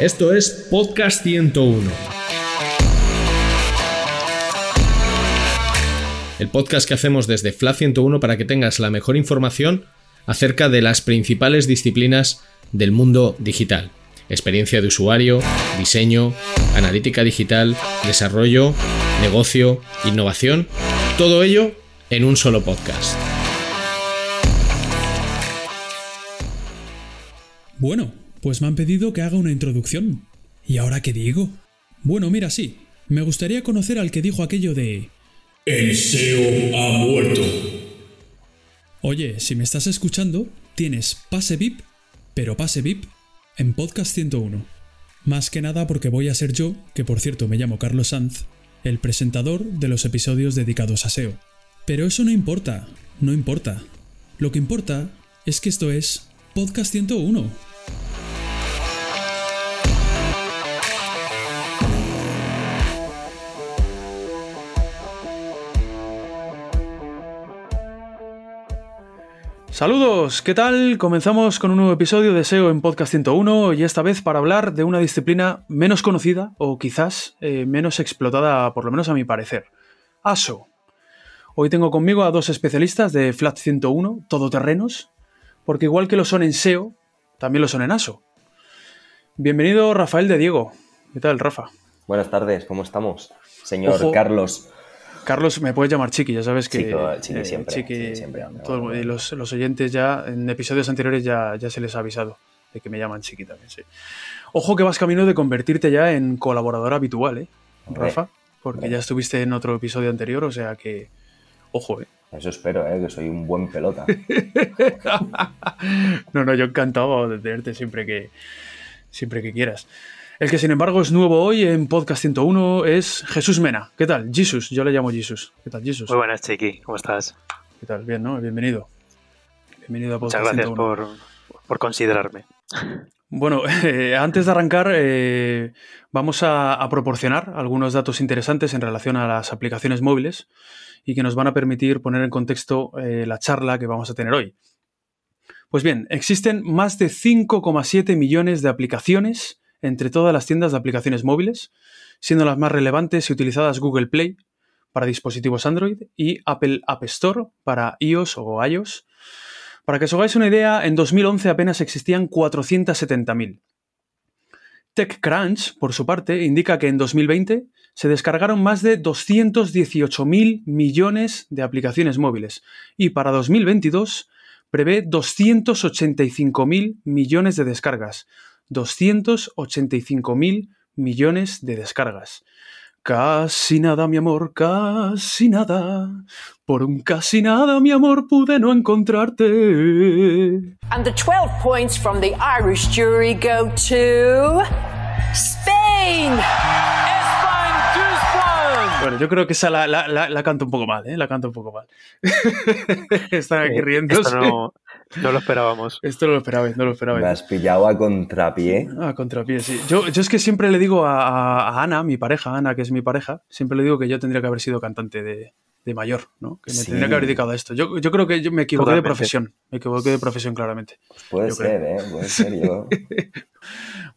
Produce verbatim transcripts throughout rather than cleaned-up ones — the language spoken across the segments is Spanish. Esto es Podcast ciento uno. El podcast que hacemos desde Flat ciento uno para que tengas la mejor información acerca de las principales disciplinas del mundo digital. Experiencia de usuario, diseño, analítica digital, desarrollo, negocio, innovación, todo ello en un solo podcast. Bueno, pues me han pedido que haga una introducción. ¿Y ahora qué digo? Bueno, mira, sí. Me gustaría conocer al que dijo aquello de... El S E O ha muerto. Oye, si me estás escuchando, tienes pase V I P, pero pase V I P en Podcast ciento uno. Más que nada porque voy a ser yo, que por cierto me llamo Carlos Sanz, el presentador de los episodios dedicados a S E O. Pero eso no importa, no importa. Lo que importa es que esto es Podcast ciento uno. Saludos, ¿qué tal? Comenzamos con un nuevo episodio de S E O en Podcast ciento uno y esta vez para hablar de una disciplina menos conocida o quizás eh, menos explotada, por lo menos a mi parecer. A S O. Hoy tengo conmigo a dos especialistas de Flat ciento uno, todoterrenos, porque igual que lo son en S E O, también lo son en A S O. Bienvenido Rafael de Diego. ¿Qué tal, Rafa? Buenas tardes, ¿cómo estamos? Señor Ojo. Carlos... Carlos, me puedes llamar Chiqui, ya sabes que... Chico, chiqui eh, siempre. Chiqui, chiqui siempre todo, y los, los oyentes ya, en episodios anteriores ya, ya se les ha avisado de que me llaman Chiqui también, sí. Ojo que vas camino de convertirte ya en colaborador habitual, ¿eh, hombre, Rafa? Porque hombre. Ya estuviste en otro episodio anterior, o sea que... Ojo, ¿eh? Eso espero, ¿eh? Que soy un buen pelota. no, no, yo encantado de tenerte siempre que, siempre que quieras. El que, sin embargo, es nuevo hoy en Podcast ciento uno es Jesús Mena. ¿Qué tal? Jesús, yo le llamo Jesús. ¿Qué tal, Jesús? Muy buenas, Chiqui. ¿Cómo estás? ¿Qué tal? Bien, ¿no? Bienvenido. Bienvenido a Podcast ciento uno. Muchas gracias por, por considerarme. Bueno, eh, antes de arrancar, eh, vamos a, a proporcionar algunos datos interesantes en relación a las aplicaciones móviles y que nos van a permitir poner en contexto eh, la charla que vamos a tener hoy. Pues bien, existen más de cinco coma siete millones de aplicaciones entre todas las tiendas de aplicaciones móviles, siendo las más relevantes y utilizadas Google Play para dispositivos Android y Apple App Store para iOS o iOS. Para que os hagáis una idea, en dos mil once apenas existían cuatrocientos setenta mil. TechCrunch, por su parte, indica que en dos mil veinte se descargaron más de doscientos dieciocho mil millones de aplicaciones móviles y para dos mil veintidós prevé doscientos ochenta y cinco mil millones de descargas. doscientos ochenta y cinco mil millones de descargas. Casi nada, mi amor, casi nada. Por un casi nada, mi amor, pude no encontrarte. And the twelve points from the Irish jury go to... Spain. Bueno, yo creo que esa la, la, la, la canto un poco mal, ¿eh? La canto un poco mal. Están aquí riendo. Esto no, no lo esperábamos. Esto no lo esperabais, no lo esperabais. Me has pillado a contrapié. A contrapié, sí. Yo, yo es que siempre le digo a, a Ana, mi pareja, Ana, que es mi pareja, siempre le digo que yo tendría que haber sido cantante de, de mayor, ¿no? Que me sí. tendría que haber dedicado a esto. Yo, yo creo que yo me equivoqué Totalmente. de profesión. Me equivoqué de profesión, claramente. Pues puede yo ser, creo. ¿eh? Puede ser yo.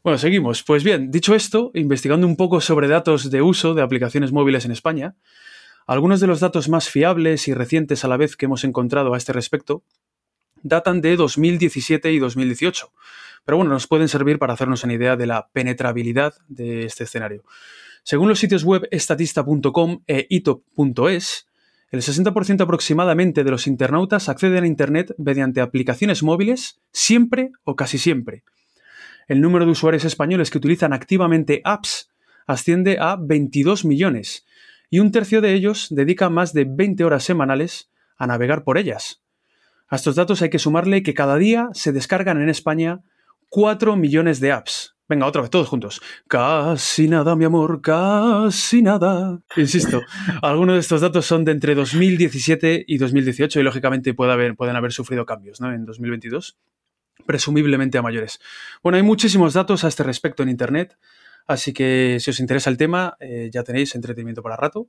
Bueno, seguimos. Pues bien, dicho esto, investigando un poco sobre datos de uso de aplicaciones móviles en España, algunos de los datos más fiables y recientes a la vez que hemos encontrado a este respecto datan de dos mil diecisiete y dos mil dieciocho, pero bueno, nos pueden servir para hacernos una idea de la penetrabilidad de este escenario. Según los sitios web Statista punto com e itop punto es, el sesenta por ciento aproximadamente de los internautas acceden a Internet mediante aplicaciones móviles siempre o casi siempre. El número de usuarios españoles que utilizan activamente apps asciende a veintidós millones y un tercio de ellos dedica más de veinte horas semanales a navegar por ellas. A estos datos hay que sumarle que cada día se descargan en España cuatro millones de apps. Venga, otra vez, todos juntos. Casi nada, mi amor, casi nada. Insisto, algunos de estos datos son de entre dos mil diecisiete y dos mil dieciocho y lógicamente puede haber, pueden haber sufrido cambios, ¿no? En dos mil veintidós. Presumiblemente a mayores. Bueno, hay muchísimos datos a este respecto en Internet, así que si os interesa el tema, eh, ya tenéis entretenimiento para rato.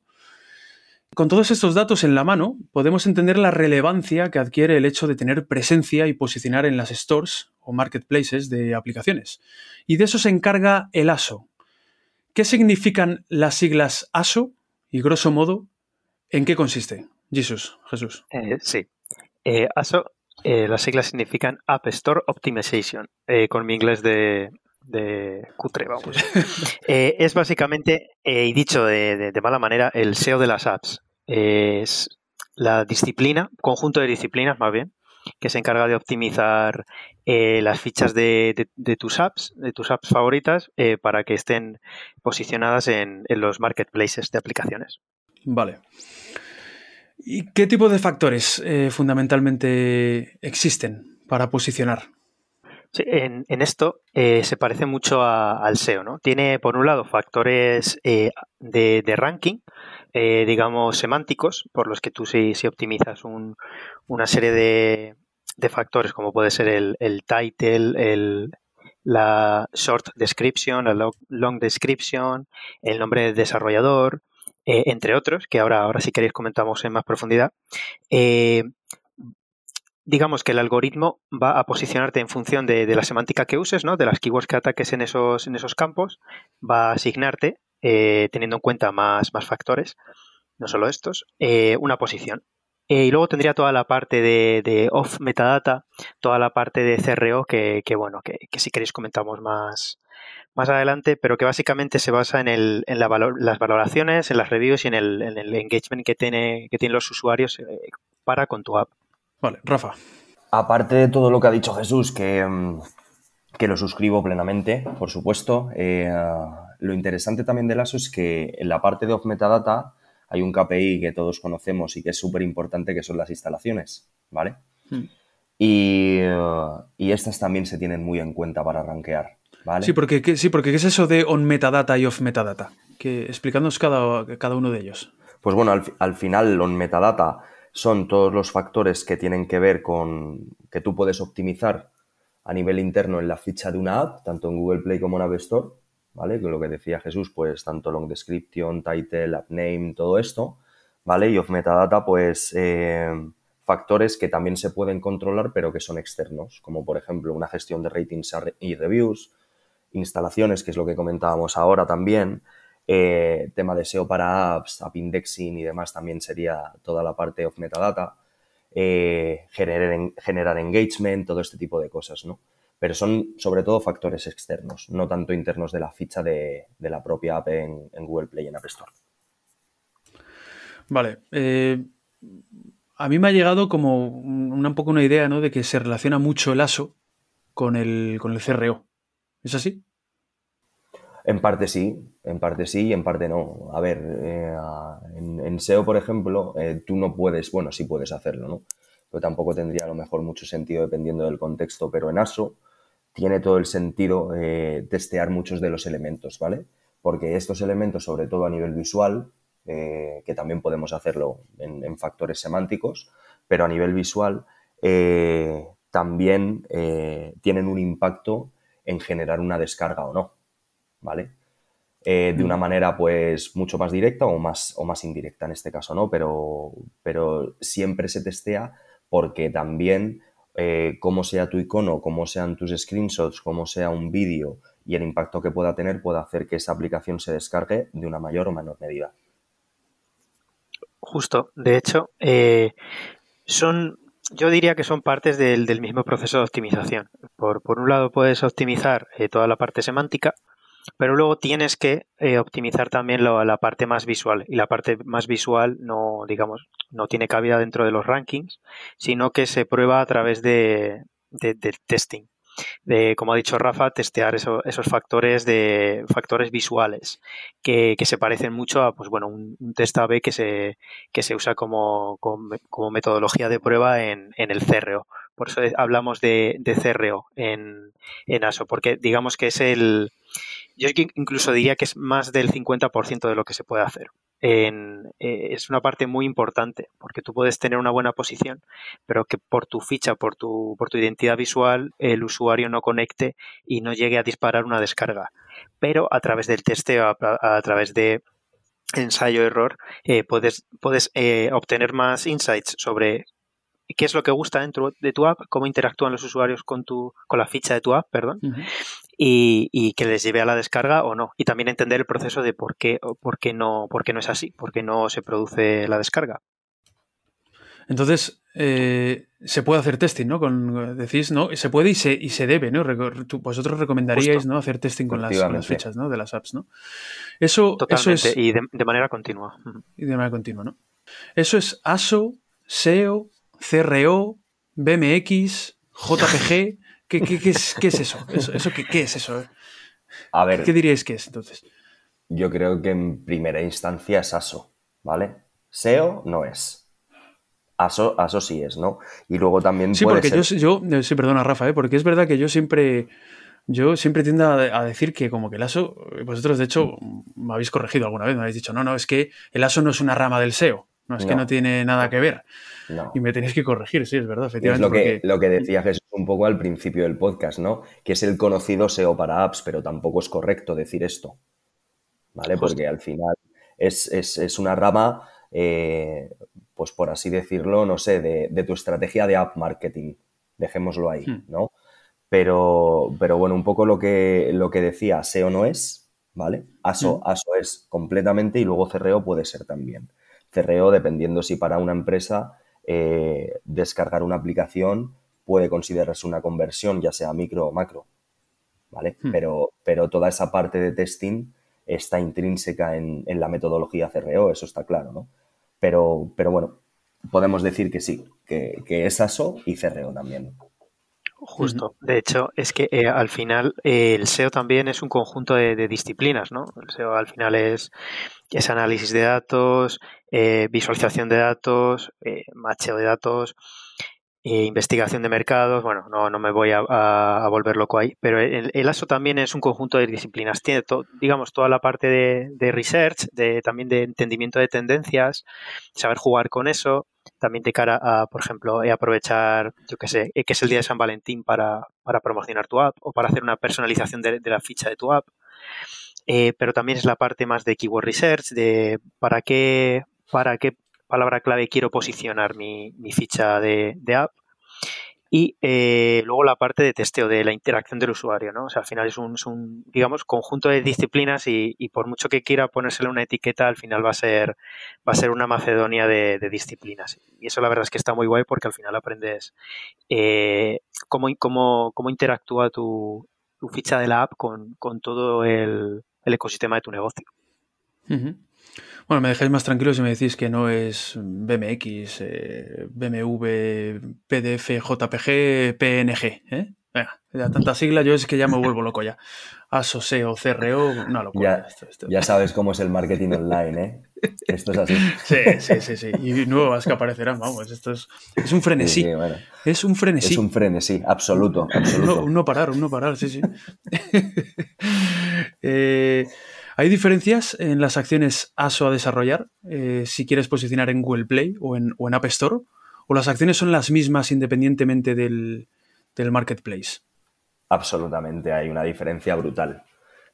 Con todos estos datos en la mano, podemos entender la relevancia que adquiere el hecho de tener presencia y posicionar en las stores o marketplaces de aplicaciones. Y de eso se encarga el A S O. ¿Qué significan las siglas A S O? Y grosso modo, ¿en qué consiste? Jesús, Jesús. Eh, sí. Eh, A S O, eh, las siglas significan App Store Optimization, eh, con mi inglés de... de cutre, vamos. Sí. Eh, es básicamente, eh, y dicho de, de, de mala manera, el S E O de las apps. Eh, es la disciplina, conjunto de disciplinas más bien, que se encarga de optimizar eh, las fichas de, de, de tus apps, de tus apps favoritas, eh, para que estén posicionadas en, en los marketplaces de aplicaciones. Vale. ¿Y qué tipo de factores eh, fundamentalmente existen para posicionar? Sí, en, en esto eh, se parece mucho a, al S E O, ¿no? Tiene, por un lado, factores eh, de, de ranking, eh, digamos, semánticos, por los que tú sí, sí optimizas un, una serie de, de factores, como puede ser el, el title, el, la short description, la long description, el nombre del desarrollador, eh, entre otros, que ahora, ahora si queréis comentamos en más profundidad. Eh, Digamos que el algoritmo va a posicionarte en función de, de la semántica que uses, ¿no? De las keywords que ataques en esos, en esos campos, va a asignarte, eh, teniendo en cuenta más, más factores, no solo estos, eh, una posición. Eh, y luego tendría toda la parte de, de off-metadata, toda la parte de C R O, que, que bueno, que, que si queréis comentamos más, más adelante, pero que básicamente se basa en, el, en la valor, las valoraciones, en las reviews y en el, en el engagement que, tiene, que tienen los usuarios eh, para con tu app. Vale, Rafa. Aparte de todo lo que ha dicho Jesús, que, que lo suscribo plenamente, por supuesto, eh, lo interesante también del A S O es que en la parte de off-metadata hay un K P I que todos conocemos y que es súper importante, que son las instalaciones, ¿vale? Mm. Y, y estas también se tienen muy en cuenta para rankear, ¿vale? Sí, porque ¿qué, sí, porque, ¿qué es eso de on-metadata y off-metadata? Que, explicándonos cada, cada uno de ellos. Pues bueno, al, al final, on-metadata son todos los factores que tienen que ver con que tú puedes optimizar a nivel interno en la ficha de una app, tanto en Google Play como en App Store, ¿vale? Con lo que decía Jesús, pues tanto long description, title, app name, todo esto, ¿vale? Y off metadata, pues eh, factores que también se pueden controlar pero que son externos, como por ejemplo una gestión de ratings y reviews, instalaciones, que es lo que comentábamos ahora también, Eh, tema de S E O para apps, App Indexing y demás, también sería toda la parte off metadata, eh, generar, generar engagement, todo este tipo de cosas, ¿no? Pero son sobre todo factores externos, no tanto internos de la ficha de, de la propia app en, en Google Play y en App Store. Vale. Eh, a mí me ha llegado como una, un poco una idea, ¿no? De que se relaciona mucho el A S O con el, con el C R O. ¿Es así? En parte sí, en parte sí y en parte no. A ver, eh, en, en S E O, por ejemplo, eh, tú no puedes, bueno, sí puedes hacerlo, ¿no? Pero tampoco tendría a lo mejor mucho sentido dependiendo del contexto, pero en A S O tiene todo el sentido eh, testear muchos de los elementos, ¿vale? Porque estos elementos, sobre todo a nivel visual, eh, que también podemos hacerlo en, en factores semánticos, pero a nivel visual eh, también eh, tienen un impacto en generar una descarga o no, ¿vale? Eh, de una manera, pues, mucho más directa o más, o más indirecta en este caso, ¿no? Pero, pero siempre se testea porque también eh, cómo sea tu icono, cómo sean tus screenshots, cómo sea un vídeo y el impacto que pueda tener puede hacer que esa aplicación se descargue de una mayor o menor medida. Justo. De hecho, eh, son... Yo diría que son partes del, del mismo proceso de optimización. Por, por un lado, puedes optimizar eh, toda la parte semántica, pero luego tienes que eh, optimizar también lo, la parte más visual. Y la parte más visual no, digamos, no tiene cabida dentro de los rankings, sino que se prueba a través de, de, del testing. De, como ha dicho Rafa, testear eso, esos factores de factores visuales que, que se parecen mucho a pues bueno un, un test A B que se, que se usa como, como, como metodología de prueba en, en el C R O. Por eso hablamos de, de C R O en, en A S O, porque digamos que es el... Yo incluso diría que es más del cincuenta por ciento de lo que se puede hacer. En, eh, es una parte muy importante porque tú puedes tener una buena posición, pero que por tu ficha, por tu, por tu identidad visual, el usuario no conecte y no llegue a disparar una descarga. Pero a través del testeo, a, a, a través de ensayo-error, eh, puedes, puedes eh, obtener más insights sobre qué es lo que gusta dentro de tu app, cómo interactúan los usuarios con tu con la ficha de tu app, perdón, uh-huh. y, y que les lleve a la descarga o no. Y también entender el proceso de por qué, por qué no, por qué no es así, por qué no se produce la descarga. Entonces, eh, se puede hacer testing, ¿no? Con, decís, ¿no? Se puede y se, y se debe, ¿no? Reco- vosotros recomendaríais, justo, ¿no? Hacer testing con las, con las fichas, ¿no? De las apps, ¿no? Eso, totalmente, eso es, y de, de manera continua. Y de manera continua, ¿no? Eso es A S O, S E O, C R O, B M X, J P G. ¿Qué, qué, qué, es, qué es eso? eso, eso ¿qué, qué es eso? A ver. ¿Qué diríais que es, entonces? Yo creo que en primera instancia es A S O, ¿vale? S E O no es. A S O, A S O sí es, ¿no? Y luego también sí, puede porque ser... yo, yo, sí, perdona, Rafa, ¿eh? Porque es verdad que yo siempre, yo siempre tiendo a, a decir que como que el A S O, vosotros de hecho me habéis corregido alguna vez, me habéis dicho, no, no, es que el A S O no es una rama del S E O, no, es no. que no tiene nada que ver. No. Y me tenéis que corregir, sí, es verdad, efectivamente. Es lo, porque... que, lo que decía Jesús un poco al principio del podcast, ¿no? Que es el conocido S E O para apps, pero tampoco es correcto decir esto, ¿vale? Justo. Porque al final es, es, es una rama... Eh, pues por así decirlo, no sé, de, de tu estrategia de app marketing, dejémoslo ahí, ¿no? Pero, pero bueno, un poco lo que, lo que decía, S E O no es, ¿vale? A S O, A S O es completamente y luego C R O puede ser también. C R O, dependiendo si para una empresa eh, descargar una aplicación puede considerarse una conversión, ya sea micro o macro, ¿vale? Mm. Pero, pero toda esa parte de testing está intrínseca en, en la metodología C R O, eso está claro, ¿no? Pero, pero bueno, podemos decir que sí, que, que es A S O y C R O también. Justo. De hecho, es que eh, al final eh, el S E O también es un conjunto de, de disciplinas, ¿no? El S E O al final es, es análisis de datos, eh, visualización de datos, eh, macheo de datos, eh, investigación de mercados. Bueno, no, no me voy a, a, a volver loco ahí, pero el, el A S O también es un conjunto de disciplinas. Tiene, to, digamos, toda la parte de, de research, de, también de entendimiento de tendencias, saber jugar con eso, también de cara a, por ejemplo, aprovechar, yo qué sé, que es el día de San Valentín para, para promocionar tu app o para hacer una personalización de, de la ficha de tu app. Eh, pero también es la parte más de keyword research, de para qué... para qué palabra clave quiero posicionar mi, mi ficha de, de app y eh, luego la parte de testeo de la interacción del usuario, ¿no? O sea, al final es un, es un digamos, conjunto de disciplinas y, y por mucho que quiera ponérsele una etiqueta, al final va a ser, va a ser una macedonia de, de disciplinas. Y eso la verdad es que está muy guay porque al final aprendes eh, cómo, cómo, cómo interactúa tu, tu ficha de la app con, con todo el, el ecosistema de tu negocio. Uh-huh. Bueno, me dejáis más tranquilo si me decís que no es B M X, eh, B M V, P D F, J P G, P N G, ¿eh? Venga, ya tanta sigla, yo es que ya me vuelvo loco ya. A S O, S E O, C R O, una locura. Ya, esto, esto. Ya sabes cómo es el marketing online, ¿eh? Esto es así. Sí, sí, sí, sí. Y nuevas que aparecerán, vamos, esto es, es un frenesí. Sí, sí, bueno. Es un frenesí. Es un frenesí, absoluto, absoluto. Un no parar, un no parar, sí, sí. eh... ¿Hay diferencias en las acciones A S O a desarrollar eh, si quieres posicionar en Google Play o en, o en App Store? ¿O las acciones son las mismas independientemente del, del marketplace? Absolutamente, hay una diferencia brutal,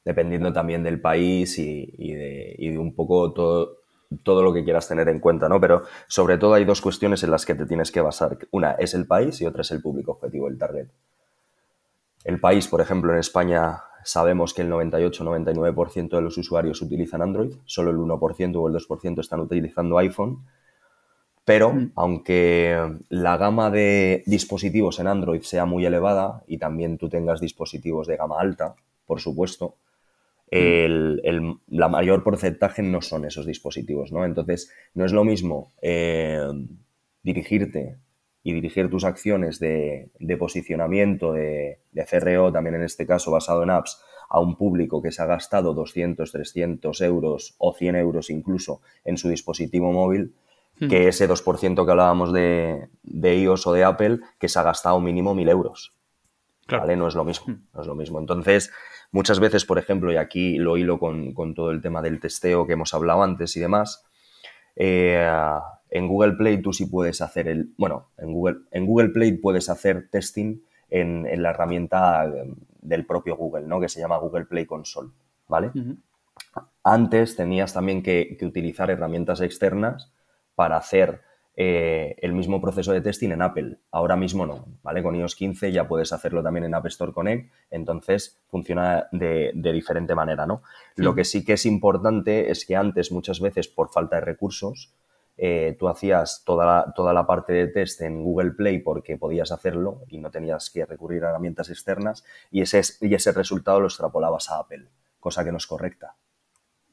dependiendo también del país y, y, de, y de un poco todo, todo lo que quieras tener en cuenta, ¿no? Pero sobre todo hay dos cuestiones en las que te tienes que basar. Una es el país y otra es el público objetivo, el target. El país, por ejemplo, en España... Sabemos que el noventa y ocho noventa y nueve por ciento de los usuarios utilizan Android, solo el uno por ciento o el dos por ciento están utilizando iPhone, pero mm. aunque la gama de dispositivos en Android sea muy elevada y también tú tengas dispositivos de gama alta, por supuesto, el, el, la mayor porcentaje no son esos dispositivos, ¿no? Entonces, no es lo mismo eh, dirigirte y dirigir tus acciones de, de posicionamiento, de, de C R O, también en este caso basado en apps, a un público que se ha gastado doscientos, trescientos euros o cien euros incluso en su dispositivo móvil, mm. que ese dos por ciento que hablábamos de, de iOS o de Apple, que se ha gastado mínimo mil euros. Claro. ¿Vale? No es lo mismo, no es lo mismo. Entonces, muchas veces, por ejemplo, y aquí lo hilo con, con todo el tema del testeo que hemos hablado antes y demás, eh... En Google Play tú sí puedes hacer el... Bueno, en Google, en Google Play puedes hacer testing en, en la herramienta del propio Google, ¿no? Que se llama Google Play Console, ¿vale? Uh-huh. Antes tenías también que, que utilizar herramientas externas para hacer eh, el mismo proceso de testing en Apple. Ahora mismo no, ¿vale? Con i o ese quince ya puedes hacerlo también en App Store Connect, entonces funciona de, de diferente manera, ¿no? Sí. Lo que sí que es importante es que antes, muchas veces, por falta de recursos, Eh, tú hacías toda la, toda la parte de test en Google Play porque podías hacerlo y no tenías que recurrir a herramientas externas, y ese, y ese resultado lo extrapolabas a Apple, cosa que no es correcta.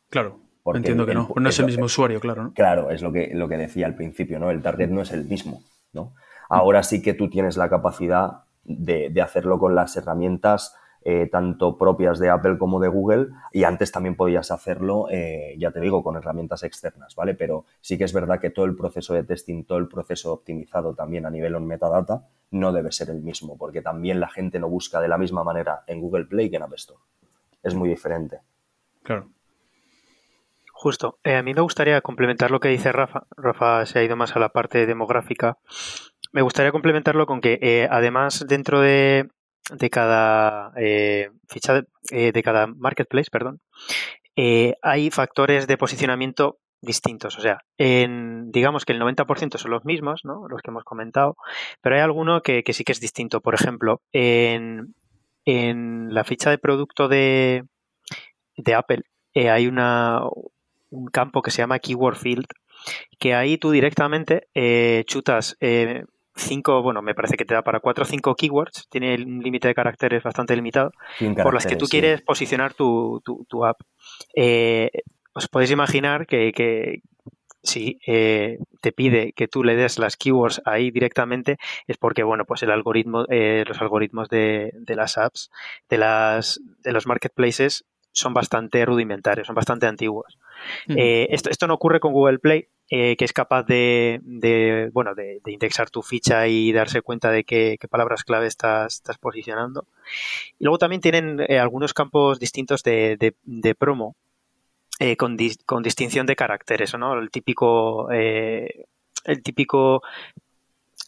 Claro, porque entiendo que el, no, no es, es el mismo que, usuario, claro, ¿no? Claro, es lo que, lo que decía al principio, ¿no? El target no es el mismo, ¿no? Ahora sí que tú tienes la capacidad de, de hacerlo con las herramientas Eh, tanto propias de Apple como de Google, y antes también podías hacerlo, eh, ya te digo, con herramientas externas, ¿vale? Pero sí que es verdad que todo el proceso de testing, todo el proceso optimizado también a nivel on-metadata no debe ser el mismo, porque también la gente no busca de la misma manera en Google Play que en App Store. Es muy diferente. Claro. Justo. Eh, a mí me gustaría complementar lo que dice Rafa. Rafa se ha ido más a la parte demográfica. Me gustaría complementarlo con que, eh, además, dentro de... de cada eh, ficha de, eh, de cada marketplace, perdón, eh, hay factores de posicionamiento distintos. O sea, en, digamos que el noventa por ciento son los mismos, ¿no? Los que hemos comentado, pero hay alguno que, que sí que es distinto. Por ejemplo, en, en la ficha de producto de, de Apple eh, hay una, un campo que se llama Keyword Field, que ahí tú directamente eh, chutas... Eh, cinco, bueno, me parece que te da para cuatro o cinco keywords, tiene un límite de caracteres bastante limitado, por las que tú quieres sí. posicionar tu, tu, tu app. Eh, os podéis imaginar que, que si eh, te pide que tú le des las keywords ahí directamente, es porque, bueno, pues el algoritmo, eh, los algoritmos de, de las apps, de las de los marketplaces son bastante rudimentarios, son bastante antiguos. Mm. Eh, esto, esto no ocurre con Google Play, Eh, que es capaz de, de bueno de, de indexar tu ficha y darse cuenta de qué, qué palabras clave estás, estás posicionando. Y luego también tienen eh, algunos campos distintos de, de, de promo eh, con, dis, con distinción de caracteres, ¿no? El típico eh, el típico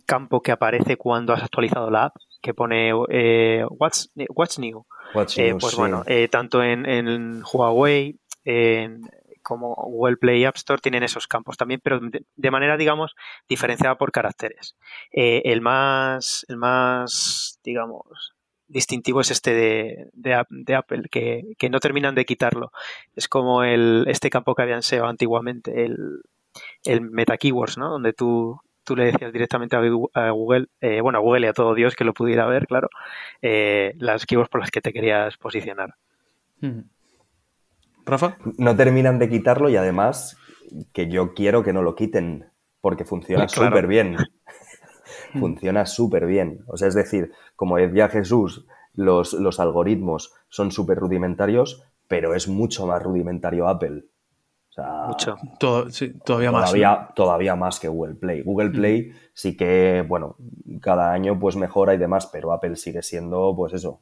campo que aparece cuando has actualizado la app, que pone eh, what's, what's new. What's eh, new pues sí. bueno, eh, tanto en, en Huawei, en como Google Play y App Store tienen esos campos también, pero de manera, digamos, diferenciada por caracteres. Eh, el más, el más, digamos, distintivo es este de, de, de Apple, que, que no terminan de quitarlo. Es como el este campo que había en S E O antiguamente, el, el meta keywords, ¿no? Donde tú, tú le decías directamente a Google, eh, bueno, a Google y a todo Dios que lo pudiera ver, claro, eh, las keywords por las que te querías posicionar. Mm. ¿Rafa? No terminan de quitarlo, y además que yo quiero que no lo quiten porque funciona pues claro. súper bien. Funciona súper bien. O sea, es decir, como decía Jesús, los, los algoritmos son súper rudimentarios, pero es mucho más rudimentario Apple. O sea, mucho. Todo, sí, todavía, todavía más. ¿No? Todavía más que Google Play. Google Play mm. sí que, bueno, cada año pues mejora y demás, pero Apple sigue siendo, pues eso,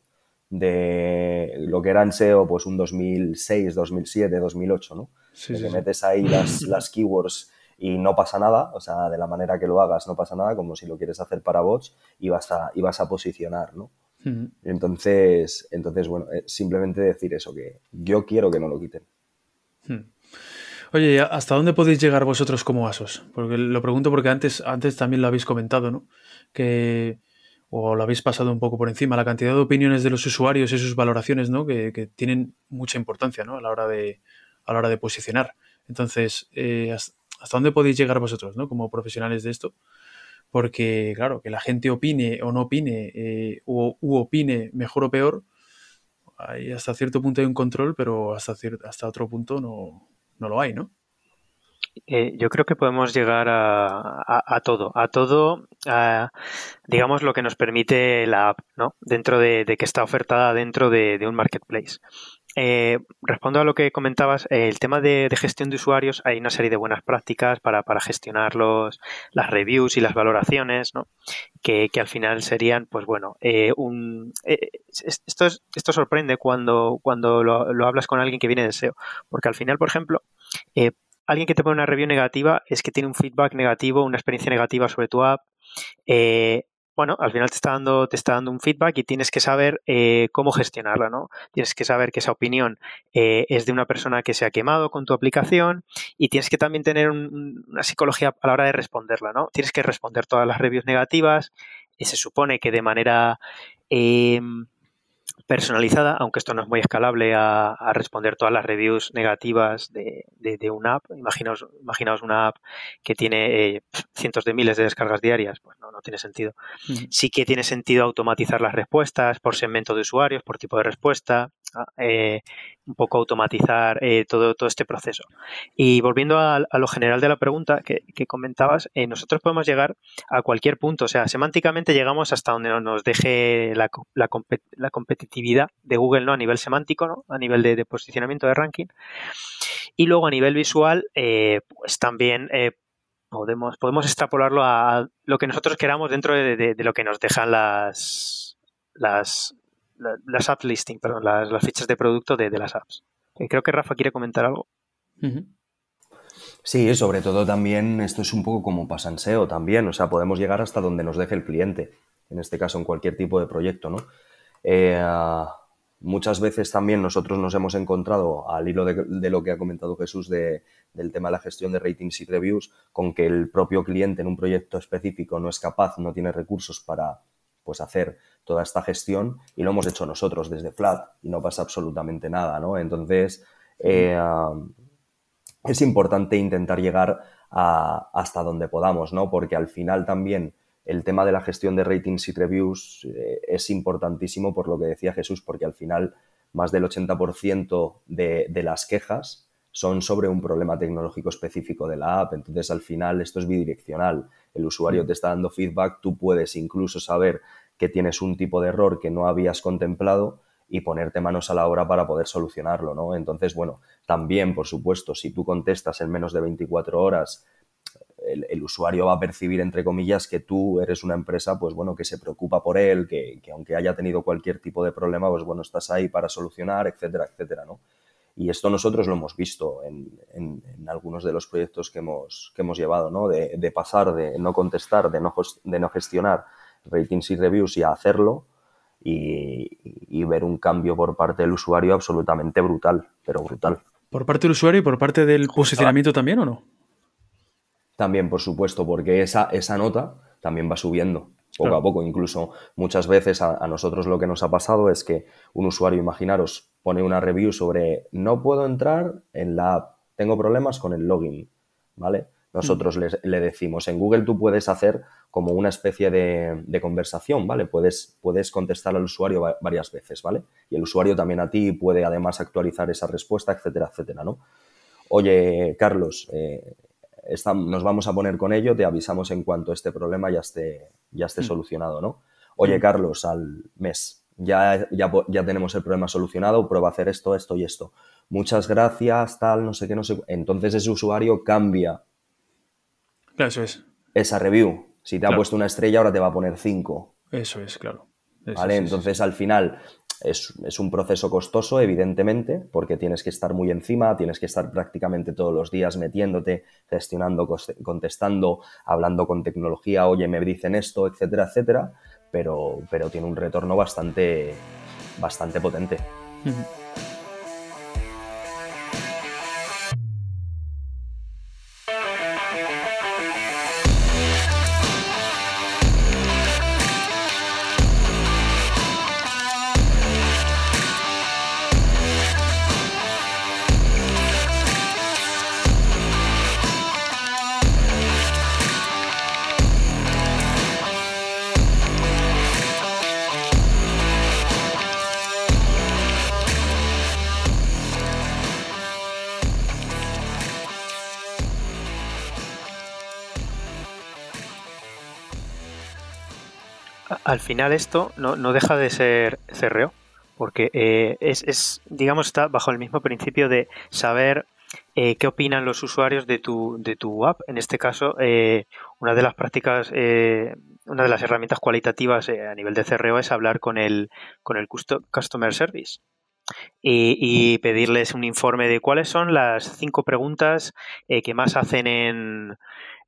de lo que era en S E O, pues un dos mil seis, dos mil siete, dos mil ocho, ¿no? Sí, que sí, metes ahí sí. las, las keywords y no pasa nada, o sea, de la manera que lo hagas no pasa nada, como si lo quieres hacer para bots y vas a, y vas a posicionar, ¿no? Uh-huh. Entonces, entonces, bueno, simplemente decir eso, que yo quiero que no lo quiten. Uh-huh. Oye, ¿y hasta dónde podéis llegar vosotros como ASOs? Porque lo pregunto porque antes, antes también lo habéis comentado, ¿no? Que... o lo habéis pasado un poco por encima, la cantidad de opiniones de los usuarios y sus valoraciones, ¿no? que, que tienen mucha importancia, ¿no? a la hora de a la hora de posicionar. Entonces, eh, ¿hasta dónde podéis llegar vosotros, ¿no? como profesionales de esto? Porque, claro, que la gente opine o no opine, eh, o u opine mejor o peor, hay, hasta cierto punto hay un control, pero hasta, cier- hasta otro punto no, no lo hay, ¿no? Eh, yo creo que podemos llegar a, a, a todo, a todo, a, digamos, lo que nos permite la app, ¿no? Dentro de, de que está ofertada dentro de, de un marketplace. Eh, respondo a lo que comentabas, eh, el tema de, de gestión de usuarios, hay una serie de buenas prácticas para, para gestionar los, las reviews y las valoraciones, ¿no? Que, que al final serían, pues bueno, eh, un, eh, esto, es, esto sorprende cuando, cuando lo, lo hablas con alguien que viene de S E O, porque al final, por ejemplo, eh, alguien que te pone una review negativa es que tiene un feedback negativo, una experiencia negativa sobre tu app. Eh, bueno, al final te está dando, te está dando un feedback y tienes que saber eh, cómo gestionarla, ¿no? Tienes que saber que esa opinión eh, es de una persona que se ha quemado con tu aplicación y tienes que también tener un, una psicología a la hora de responderla, ¿no? Tienes que responder todas las reviews negativas y se supone que de manera... Eh, personalizada, aunque esto no es muy escalable a, a responder todas las reviews negativas de, de, de una app. Imaginaos, imaginaos una app que tiene eh, cientos de miles de descargas diarias, pues no, no tiene sentido. Uh-huh. Sí que tiene sentido automatizar las respuestas por segmento de usuarios, por tipo de respuesta, eh, un poco automatizar eh, todo, todo este proceso. Y volviendo a, a lo general de la pregunta que, que comentabas, eh, nosotros podemos llegar a cualquier punto, o sea, semánticamente llegamos hasta donde nos deje la, la, la competitividad de Google, ¿no? A nivel semántico, ¿no? A nivel de, de posicionamiento, de ranking. Y luego a nivel visual, eh, pues también eh, podemos, podemos extrapolarlo a lo que nosotros queramos dentro de, de, de lo que nos dejan las las, las, las app listing, perdón, las, las fichas de producto de, de las apps. Eh, creo que Rafa quiere comentar algo. Uh-huh. Sí, sobre todo también esto es un poco como pasa en S E O también, o sea, podemos llegar hasta donde nos deje el cliente, en este caso en cualquier tipo de proyecto, ¿no? Eh, muchas veces también nosotros nos hemos encontrado, al hilo de, de lo que ha comentado Jesús de, del tema de la gestión de ratings y reviews, con que el propio cliente en un proyecto específico no es capaz, no tiene recursos para, pues, hacer toda esta gestión, y lo hemos hecho nosotros desde Flat y no pasa absolutamente nada, ¿no? Entonces eh, es importante intentar llegar a, hasta donde podamos, ¿no? Porque al final también el tema de la gestión de ratings y reviews eh, es importantísimo, por lo que decía Jesús, porque al final más del ochenta por ciento de, de las quejas son sobre un problema tecnológico específico de la app. Entonces, al final, esto es bidireccional. El usuario te está dando feedback, tú puedes incluso saber que tienes un tipo de error que no habías contemplado y ponerte manos a la obra para poder solucionarlo, ¿no? Entonces, bueno, también, por supuesto, si tú contestas en menos de veinticuatro horas, El, el usuario va a percibir, entre comillas, que tú eres una empresa, pues bueno, que se preocupa por él, que, que aunque haya tenido cualquier tipo de problema, pues bueno, estás ahí para solucionar, etcétera, etcétera, ¿no? Y esto nosotros lo hemos visto en, en, en algunos de los proyectos que hemos, que hemos llevado, ¿no? De, de pasar, de no contestar, de no, de no gestionar ratings y reviews y a hacerlo y, y ver un cambio por parte del usuario absolutamente brutal, pero brutal. ¿Por parte del usuario y por parte del posicionamiento también o no? También, por supuesto, porque esa, esa nota también va subiendo poco a poco. Incluso muchas veces a, a nosotros lo que nos ha pasado es que un usuario, imaginaros, pone una review sobre no puedo entrar en la app, tengo problemas con el login, ¿vale? Nosotros mm. le, le decimos, en Google tú puedes hacer como una especie de, de conversación, ¿vale? Puedes, puedes contestar al usuario varias veces, ¿vale? Y el usuario también a ti puede además actualizar esa respuesta, etcétera, etcétera, ¿no? Oye, Carlos... Eh, Está, nos vamos a poner con ello, te avisamos en cuanto este problema ya esté, ya esté mm. solucionado, ¿no? Oye, Carlos, al mes, ya, ya, ya tenemos el problema solucionado, prueba a hacer esto, esto y esto. Muchas gracias, tal, no sé qué, no sé... Entonces ese usuario cambia. Claro, eso es. Esa review. Si te claro. ha puesto una estrella, ahora te va a poner cinco. Eso es, claro. Eso, ¿vale? Sí, entonces, sí. Al final... Es, es un proceso costoso, evidentemente, porque tienes que estar muy encima, tienes que estar prácticamente todos los días metiéndote, gestionando, contestando, hablando con tecnología, oye, me dicen esto, etcétera, etcétera, pero, pero tiene un retorno bastante, bastante potente. Uh-huh. Al final esto no, no deja de ser C R O, porque eh, es, es, digamos, está bajo el mismo principio de saber eh, qué opinan los usuarios de tu, de tu app. En este caso, eh, una de las prácticas, eh, una de las herramientas cualitativas eh, a nivel de C R O es hablar con el, con el custo, Customer Service. Y, y pedirles un informe de cuáles son las cinco preguntas eh, que más hacen en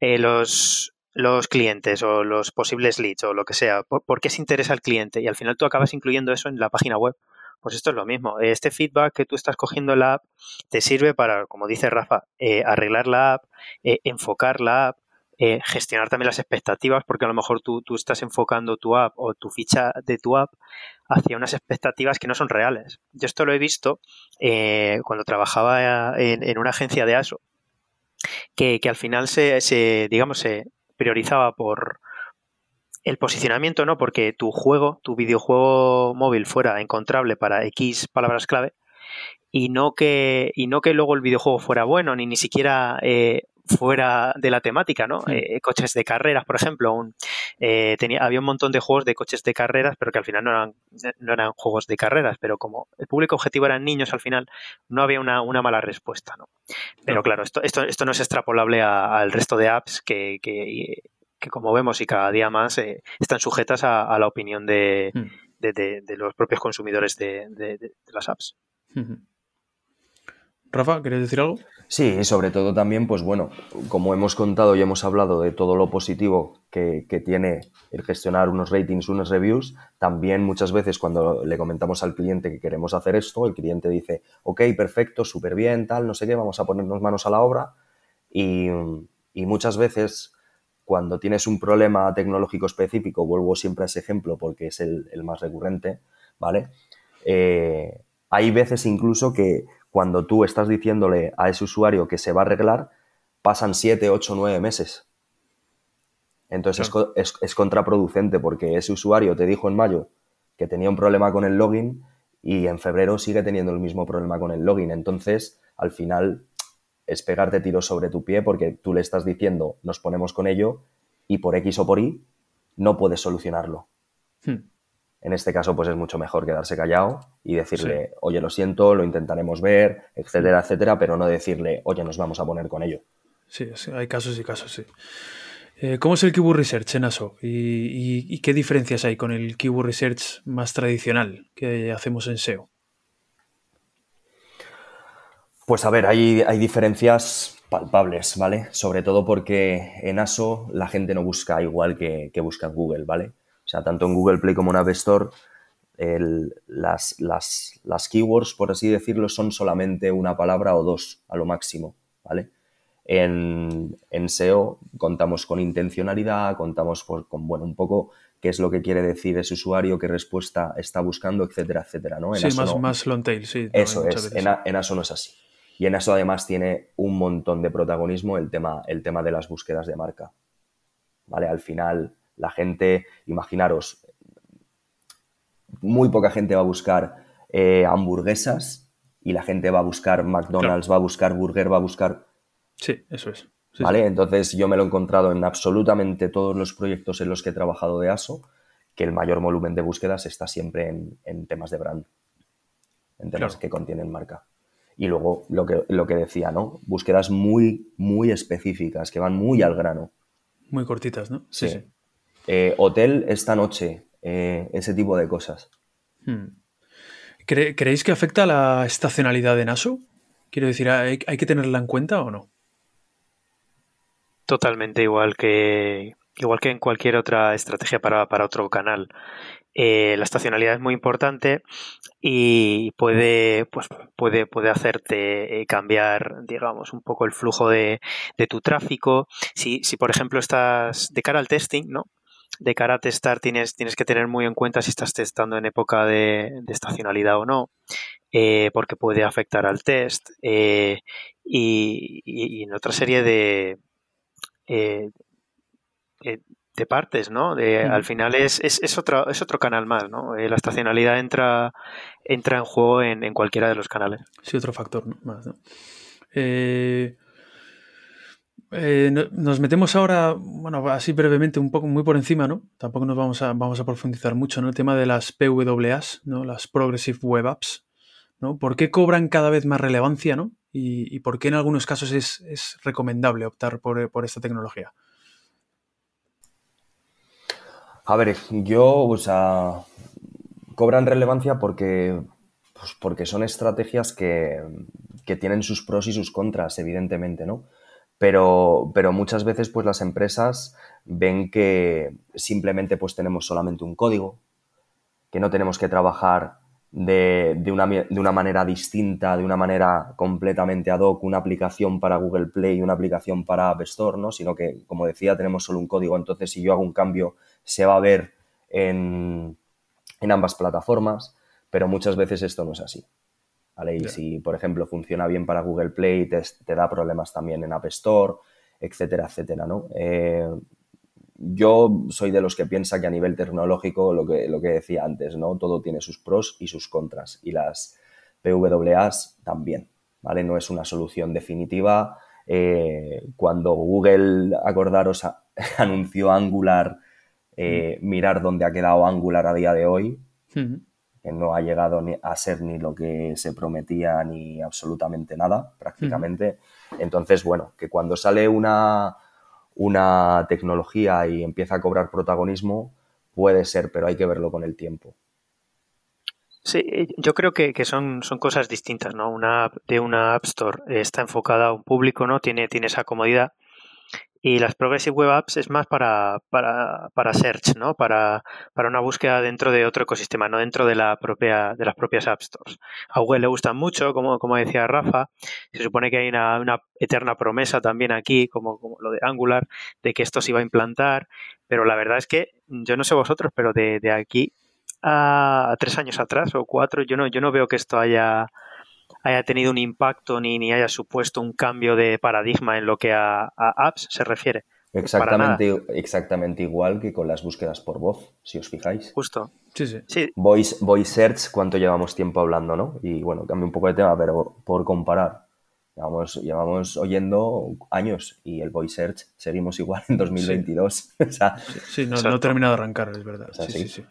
eh, los los clientes o los posibles leads o lo que sea, por, por qué se interesa el cliente, y al final tú acabas incluyendo eso en la página web. Pues esto es lo mismo. Este feedback que tú estás cogiendo en la app te sirve para, como dice Rafa, eh, arreglar la app, eh, enfocar la app, eh, gestionar también las expectativas, porque a lo mejor tú, tú estás enfocando tu app o tu ficha de tu app hacia unas expectativas que no son reales. Yo esto lo he visto eh, cuando trabajaba en, en una agencia de A S O, que, que al final se, se digamos, se priorizaba por... el posicionamiento, ¿no? Porque tu juego, tu videojuego móvil fuera encontrable para X palabras clave y no que y no que luego el videojuego fuera bueno ni ni siquiera eh, fuera de la temática, ¿no? Sí. Eh, coches de carreras, por ejemplo, un, eh, tenía, había un montón de juegos de coches de carreras, pero que al final no eran, no eran juegos de carreras, pero como el público objetivo eran niños, al final no había una, una mala respuesta, ¿no? Pero claro, esto esto, esto no es extrapolable al resto de apps que... que que como vemos y cada día más eh, están sujetas a, a la opinión de, mm. de, de, de los propios consumidores de, de, de las apps. Mm-hmm. Rafa, ¿quieres decir algo? Sí, y sobre todo también, pues bueno, como hemos contado y hemos hablado de todo lo positivo que, que tiene el gestionar unos ratings, unos reviews, también muchas veces cuando le comentamos al cliente que queremos hacer esto, el cliente dice, ok, perfecto, súper bien, tal, no sé qué, vamos a ponernos manos a la obra y, y muchas veces... Cuando tienes un problema tecnológico específico, vuelvo siempre a ese ejemplo porque es el, el más recurrente, ¿vale? Eh, hay veces incluso que cuando tú estás diciéndole a ese usuario que se va a arreglar, pasan siete, ocho, nueve meses. Entonces sí. es, es, es contraproducente porque ese usuario te dijo en mayo que tenía un problema con el login y en febrero sigue teniendo el mismo problema con el login. Entonces, al final... es pegarte tiros sobre tu pie porque tú le estás diciendo nos ponemos con ello y por X o por Y no puedes solucionarlo. Hmm. En este caso, pues es mucho mejor quedarse callado y decirle, sí. oye, lo siento, lo intentaremos ver, etcétera, etcétera, pero no decirle, oye, nos vamos a poner con ello. Sí, sí hay casos y casos, sí. Eh, ¿Cómo es el keyword research en A S O? ¿Y, y, y qué diferencias hay con el keyword research más tradicional que hacemos en S E O? Pues a ver, hay, hay diferencias palpables, ¿vale? Sobre todo porque en A S O la gente no busca igual que, que busca en Google, ¿vale? O sea, tanto en Google Play como en App Store, el, las, las, las keywords, por así decirlo, son solamente una palabra o dos a lo máximo, ¿vale? En, en S E O contamos con intencionalidad, contamos por, con, bueno, un poco... qué es lo que quiere decir ese usuario, qué respuesta está buscando, etcétera, etcétera, ¿no? En sí, más, no... más long tail, sí. Eso es, en, a, en A S O no es así. Y en A S O además tiene un montón de protagonismo el tema, el tema de las búsquedas de marca, ¿vale? Al final la gente, imaginaros, muy poca gente va a buscar eh, hamburguesas y la gente va a buscar McDonald's, claro. va a buscar burger, va a buscar... Sí, eso es. Sí, ¿vale? Sí. Entonces yo me lo he encontrado en absolutamente todos los proyectos en los que he trabajado de A S O, que el mayor volumen de búsquedas está siempre en, en temas de brand, en temas claro. que contienen marca. Y luego lo que, lo que decía, ¿no? Búsquedas muy, muy específicas, que van muy al grano. Muy cortitas, ¿no? Sí, sí. sí. Eh, hotel esta noche, eh, ese tipo de cosas. Hmm. ¿Cre- ¿Creéis que afecta la estacionalidad en A S O? Quiero decir, ¿hay, hay que tenerla en cuenta o no? Totalmente igual que igual que en cualquier otra estrategia para, para otro canal. Eh, la estacionalidad es muy importante y puede, pues, puede, puede hacerte cambiar, digamos, un poco el flujo de, de tu tráfico. Si, si, por ejemplo, estás de cara al testing, ¿no? De cara a testar tienes, tienes que tener muy en cuenta si estás testando en época de, de estacionalidad o no. Eh, porque puede afectar al test eh, y, y, y en otra serie de... Eh, eh, de partes, ¿no? De, mm. Al final es, es, es, otro, es otro canal más, ¿no? Eh, la estacionalidad entra, entra en juego en, en cualquiera de los canales. Sí, otro factor ¿no? más, ¿no? Eh, eh, no, nos metemos ahora, bueno, así brevemente, un poco muy por encima, ¿no? Tampoco nos vamos a, vamos a profundizar mucho, ¿no? El tema de las P W As, ¿no? Las Progressive Web Apps, ¿no? ¿Por qué cobran cada vez más relevancia, ¿no? Y, y por qué en algunos casos es, es recomendable optar por, por esta tecnología. A ver, yo, o sea, cobran relevancia porque, pues porque son estrategias que, que tienen sus pros y sus contras, evidentemente, ¿no? Pero, pero muchas veces pues las empresas ven que simplemente pues tenemos solamente un código, que no tenemos que trabajar de, de, una, de una manera distinta, de una manera completamente ad hoc, una aplicación para Google Play y una aplicación para App Store, ¿no? Sino que, como decía, tenemos solo un código. Entonces, si yo hago un cambio, se va a ver en, en ambas plataformas, pero muchas veces esto no es así. ¿Vale? Y yeah. si, por ejemplo, funciona bien para Google Play, te, te da problemas también en App Store, etcétera, etcétera, ¿no? Eh, yo soy de los que piensa que a nivel tecnológico, lo que, lo que decía antes, ¿no? Todo tiene sus pros y sus contras, y las P W As también, ¿vale? No es una solución definitiva. Eh, cuando Google, acordaros, a, anunció Angular, eh, mm. mirar dónde ha quedado Angular a día de hoy, mm. que no ha llegado a ser ni lo que se prometía ni absolutamente nada, prácticamente. Mm. Entonces, bueno, que cuando sale una, una tecnología y empieza a cobrar protagonismo, puede ser, pero hay que verlo con el tiempo. Sí, yo creo que, que son, son cosas distintas, ¿no? Una app de una App Store está enfocada a un público, ¿no? Tiene, tiene esa comodidad. Y las Progressive Web Apps es más para, para, para search, ¿no? Para, para una búsqueda dentro de otro ecosistema, no dentro de la propia, de las propias App Stores. A Google le gustan mucho, como, como decía Rafa. Se supone que hay una, una eterna promesa también aquí, como, como lo de Angular, de que esto se iba a implantar. Pero la verdad es que, yo no sé vosotros, pero de, de aquí a tres años atrás o cuatro, yo no, yo no veo que esto haya... haya tenido un impacto ni, ni haya supuesto un cambio de paradigma en lo que a, a apps se refiere. Exactamente, exactamente igual que con las búsquedas por voz, si os fijáis. Justo. Sí, sí. sí. Voice, voice search, cuánto llevamos tiempo hablando, ¿no? Y bueno, cambio un poco de tema, pero por comparar. Llevamos, llevamos oyendo años y el voice search seguimos igual en dos mil veintidós. Sí, o sea, sí, sí no, no he terminado de arrancar, es verdad. O sea, sí, sí, sí. sí.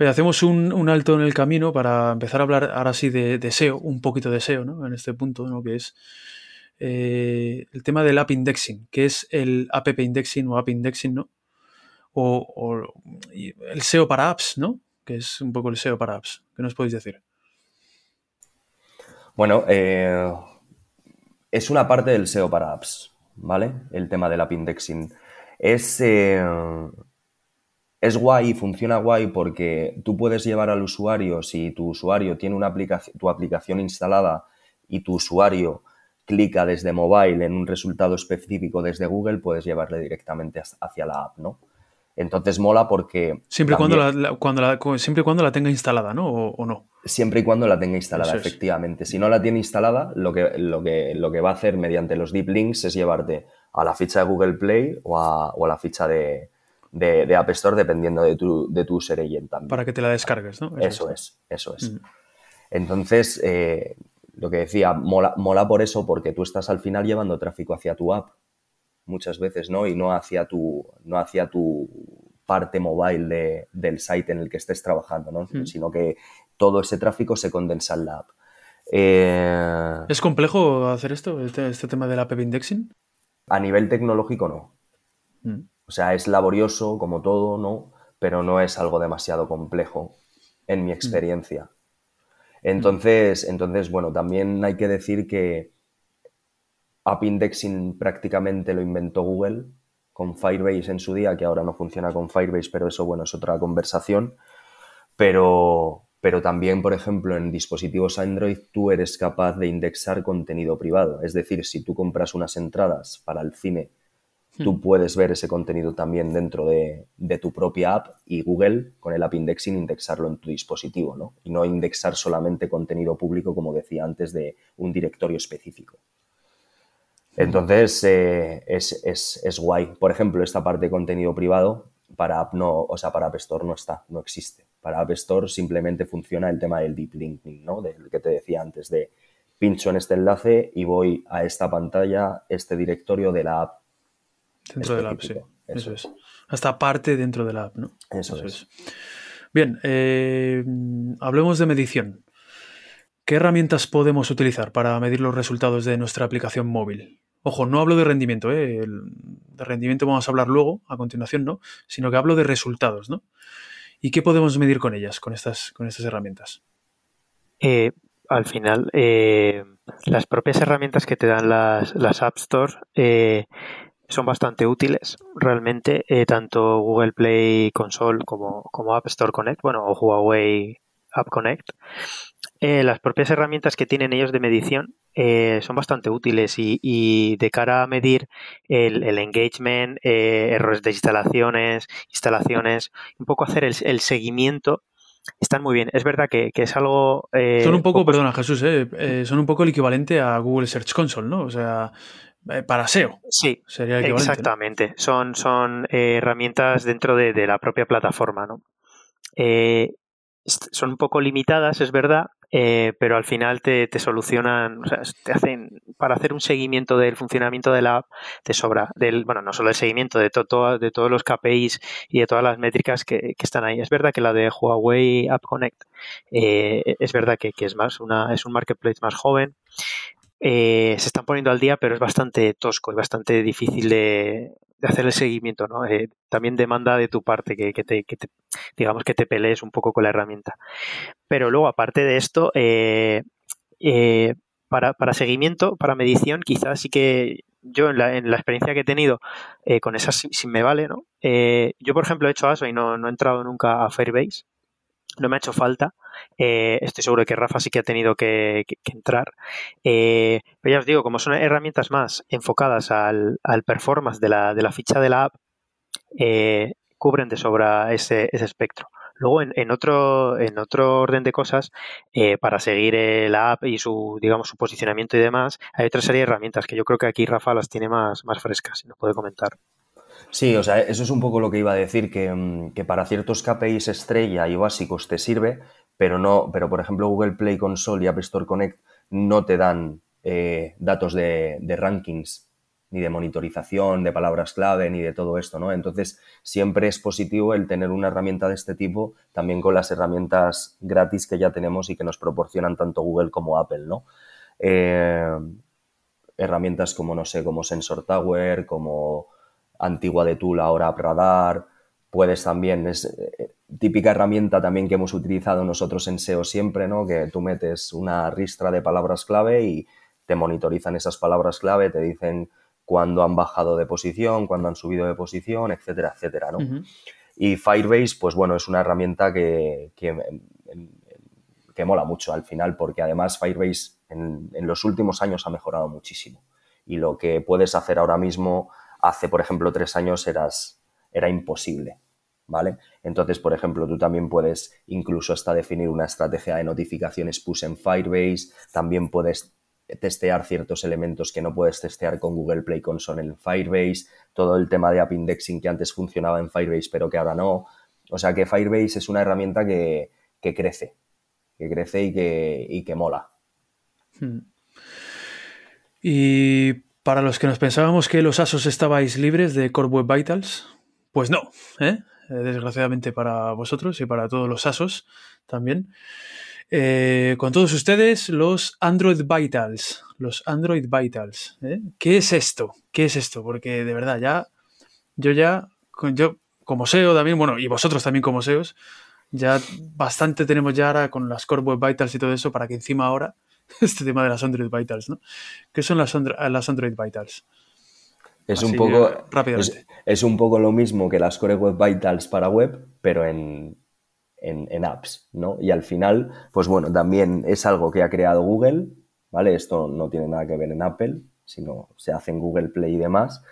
Oye, hacemos un, un alto en el camino para empezar a hablar ahora sí de, de S E O, un poquito de S E O, ¿no? En este punto, ¿no? Que es eh, el tema del App Indexing, que es el App Indexing o App Indexing, ¿no? O, o el S E O para apps, ¿no? Que es un poco el S E O para apps. ¿Qué nos podéis decir? Bueno, eh, es una parte del S E O para apps, ¿vale? El tema del App Indexing. Es... Eh, Es guay, funciona guay porque tú puedes llevar al usuario, si tu usuario tiene una aplicación, tu aplicación instalada y tu usuario clica desde mobile en un resultado específico desde Google, puedes llevarle directamente hacia la app, ¿no? Entonces mola porque... Siempre y cuando la, la, cuando la, siempre y cuando la tenga instalada, ¿no? ¿O, o no? Siempre y cuando la tenga instalada, Eso efectivamente. Es. Si no la tiene instalada, lo que, lo que, lo que va a hacer mediante los Deep Links es llevarte a la ficha de Google Play o a, o a la ficha de... De, de App Store, dependiendo de tu, de tu user agent también. Para que te la descargues, ¿no? Eso, eso es, eso es. Mm. Entonces, eh, lo que decía, mola, mola por eso, porque tú estás al final llevando tráfico hacia tu app, muchas veces, ¿no? Y no hacia tu, no hacia tu parte mobile de, del site en el que estés trabajando, ¿no? Mm. Sino que todo ese tráfico se condensa en la app. Eh, ¿Es complejo hacer esto, este, este tema del App Indexing? A nivel tecnológico, no. Mm. O sea, es laborioso, como todo, ¿no? Pero no es algo demasiado complejo, en mi experiencia. Entonces, entonces bueno, también hay que decir que App Indexing prácticamente lo inventó Google con Firebase en su día, que ahora no funciona con Firebase, pero eso, bueno, es otra conversación. Pero, pero también, por ejemplo, en dispositivos Android tú eres capaz de indexar contenido privado. Es decir, si tú compras unas entradas para el cine, tú puedes ver ese contenido también dentro de, de tu propia app y Google, con el App Indexing, indexarlo en tu dispositivo, ¿no? Y no indexar solamente contenido público, como decía antes, de un directorio específico. Entonces, eh, es, es, es guay. Por ejemplo, esta parte de contenido privado para app no, o sea, para App Store no está, no existe. Para App Store simplemente funciona el tema del deep linking, ¿no? Del que te decía antes, de pincho en este enlace y voy a esta pantalla, este directorio de la app. Dentro de la app, sí. Eso es. Hasta parte dentro de la app, ¿no? Eso, Eso es. es. Bien, eh, hablemos de medición. ¿Qué herramientas podemos utilizar para medir los resultados de nuestra aplicación móvil? Ojo, no hablo de rendimiento, ¿eh? El, de rendimiento vamos a hablar luego, a continuación, ¿no? Sino que hablo de resultados, ¿no? ¿Y qué podemos medir con ellas, con estas, con estas herramientas? Eh, al final... Eh... las propias herramientas que te dan las, las App Store eh, son bastante útiles realmente, eh, tanto Google Play Console como, como App Store Connect, bueno, o Huawei App Connect. Eh, las propias herramientas que tienen ellos de medición eh, son bastante útiles y, y de cara a medir el, el engagement, eh, errores de instalaciones, instalaciones, un poco hacer el, el seguimiento, están muy bien. Es verdad que, que es algo... Eh, son un poco, poco... perdona Jesús, eh, eh, son un poco el equivalente a Google Search Console, ¿no? O sea... Para S E O. Sí, sería el equivalente, exactamente. ¿No? Son, son eh, herramientas dentro de, de la propia plataforma, ¿no? Eh, son un poco limitadas, es verdad, eh, pero al final te, te solucionan, o sea, te hacen, para hacer un seguimiento del funcionamiento de la app, te sobra. Del, bueno, no solo el seguimiento, de, to, to, de todos los K P Is y de todas las métricas que, que están ahí. Es verdad que la de Huawei App Connect, eh, es verdad que, que es más una, es un marketplace más joven. Eh, se están poniendo al día, pero es bastante tosco y bastante difícil de, de hacer el seguimiento, ¿no? Eh, también demanda de tu parte que, que, te, que te, digamos, que te pelees un poco con la herramienta. Pero luego, aparte de esto, eh, eh, para, para seguimiento, para medición, quizás sí que yo en la, en la experiencia que he tenido eh, con esas sí, sí me vale, ¿no? Eh, yo, por ejemplo, he hecho A S O y no, no he entrado nunca a Firebase. No me ha hecho falta. Eh, estoy seguro que Rafa sí que ha tenido que, que, que entrar. Eh, pero ya os digo, como son herramientas más enfocadas al, al performance de la, de la ficha de la app, eh, cubren de sobra ese, ese espectro. Luego, en, en otro en otro orden de cosas, eh, para seguir eh, la app y su, digamos, su posicionamiento y demás, hay otra serie de herramientas que yo creo que aquí Rafa las tiene más, más frescas y nos puede comentar. Sí, o sea, eso es un poco lo que iba a decir, que, que para ciertos K P Is estrella y básicos te sirve, pero no, pero por ejemplo Google Play Console y App Store Connect no te dan eh, datos de, de rankings, ni de monitorización, de palabras clave, ni de todo esto, ¿no? Entonces, siempre es positivo el tener una herramienta de este tipo, también con las herramientas gratis que ya tenemos y que nos proporcionan tanto Google como Apple, ¿no? Eh, herramientas como, no sé, como Sensor Tower, como... antigua de Tool, ahora App Radar, puedes también, es típica herramienta también que hemos utilizado nosotros en S E O siempre, ¿no? Que tú metes una ristra de palabras clave y te monitorizan esas palabras clave, te dicen cuándo han bajado de posición, cuándo han subido de posición, etcétera, etcétera, ¿no? Uh-huh. Y Firebase, pues bueno, es una herramienta que, que, que mola mucho al final, porque además Firebase en, en los últimos años ha mejorado muchísimo y lo que puedes hacer ahora mismo... Hace, por ejemplo, tres años eras, era imposible, ¿vale? Entonces, por ejemplo, tú también puedes incluso hasta definir una estrategia de notificaciones push en Firebase, también puedes testear ciertos elementos que no puedes testear con Google Play Console en Firebase, todo el tema de App Indexing que antes funcionaba en Firebase pero que ahora no. O sea que Firebase es una herramienta que, que crece, que crece y que, y que mola. Hmm. Y... Para los que nos pensábamos que los A S Os estabais libres de Core Web Vitals, pues no, ¿eh? Desgraciadamente para vosotros y para todos los A S Os también. Eh, con todos ustedes, los Android Vitals. Los Android Vitals. ¿eh? ¿Qué es esto? ¿Qué es esto? Porque de verdad, ya yo ya, yo como S E O también, bueno, y vosotros también como S E Os, ya bastante tenemos ya ahora con las Core Web Vitals y todo eso, para que encima ahora este tema de las Android Vitals, ¿no? ¿Qué son las, Andro- las Android Vitals? Es Así, un poco eh, rápidamente. Es, es un poco lo mismo que las Core Web Vitals para web, pero en, en, en apps, ¿no? Y al final, pues bueno, también es algo que ha creado Google, ¿vale? Esto no tiene nada que ver en Apple, sino se hace en Google Play y demás.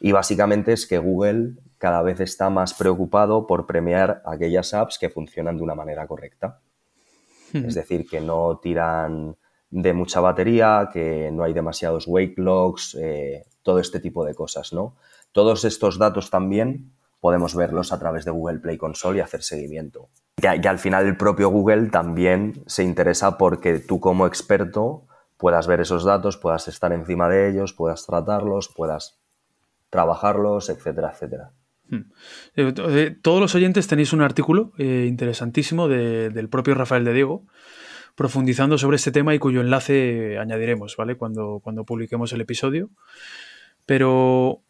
Y básicamente es que Google cada vez está más preocupado por premiar aquellas apps que funcionan de una manera correcta. Hmm. Es decir, que no tiran... de mucha batería, que no hay demasiados wake logs, eh, todo este tipo de cosas, ¿no? Todos estos datos también podemos verlos a través de Google Play Console y hacer seguimiento. Que, que al final el propio Google también se interesa porque tú como experto puedas ver esos datos, puedas estar encima de ellos, puedas tratarlos, puedas trabajarlos, etcétera, etcétera. Todos los oyentes tenéis un artículo eh, interesantísimo de, del propio Rafael de Diego, profundizando sobre este tema y cuyo enlace añadiremos, ¿vale? Cuando, cuando publiquemos el episodio. Pero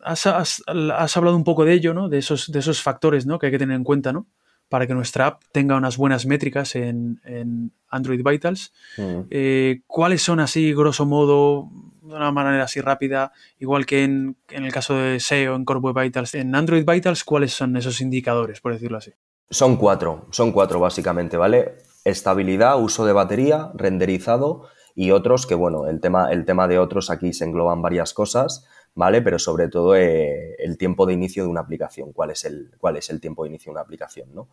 has, has, has hablado un poco de ello, ¿no? De esos, de esos factores, ¿no? Que hay que tener en cuenta, ¿no? para que nuestra app tenga unas buenas métricas en, en Android Vitals. Mm. Eh, ¿Cuáles son así, grosso modo, de una manera así rápida, igual que en, en el caso de S E O, en Core Web Vitals? En Android Vitals, ¿cuáles son esos indicadores, por decirlo así? Son cuatro, son cuatro básicamente, ¿vale? Estabilidad, uso de batería, renderizado y otros, que bueno, el tema, el tema de otros aquí se engloban varias cosas, ¿vale? Pero sobre todo eh, el tiempo de inicio de una aplicación, cuál es el, cuál es el tiempo de inicio de una aplicación, ¿no?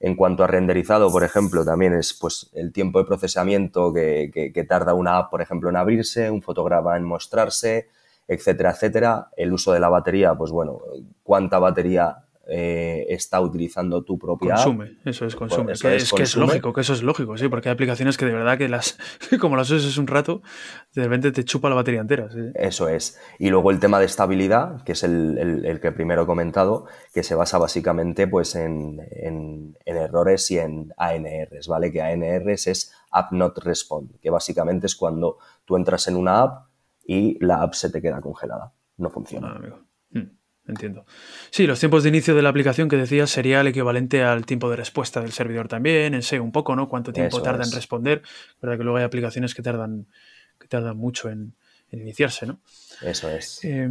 En cuanto a renderizado, por ejemplo, también es pues el tiempo de procesamiento que, que, que tarda una app, por ejemplo, en abrirse, un fotograma en mostrarse, etcétera, etcétera. El uso de la batería, pues bueno, cuánta batería eh, está utilizando tu propia consume, app. Eso es consume. Pues, eso que es, es consume. Que es lógico, que eso es lógico, sí, porque hay aplicaciones que de verdad que las, como las usas un rato, de repente te chupa la batería entera. ¿Sí? Eso es. Y luego el tema de estabilidad, que es el, el, el que primero he comentado, que se basa básicamente pues en, en, en errores y en A N Rs, ¿vale? Que A N Rs es App Not Respond, que básicamente es cuando tú entras en una app y la app se te queda congelada. No funciona. Ah, amigo. Hmm. Entiendo. Sí, los tiempos de inicio de la aplicación que decías sería el equivalente al tiempo de respuesta del servidor también, en S E O un poco, ¿no? Cuánto tiempo Eso tarda es. en responder, ¿verdad? Que luego hay aplicaciones que tardan, que tardan mucho en, en iniciarse, ¿no? Eso es. Eh,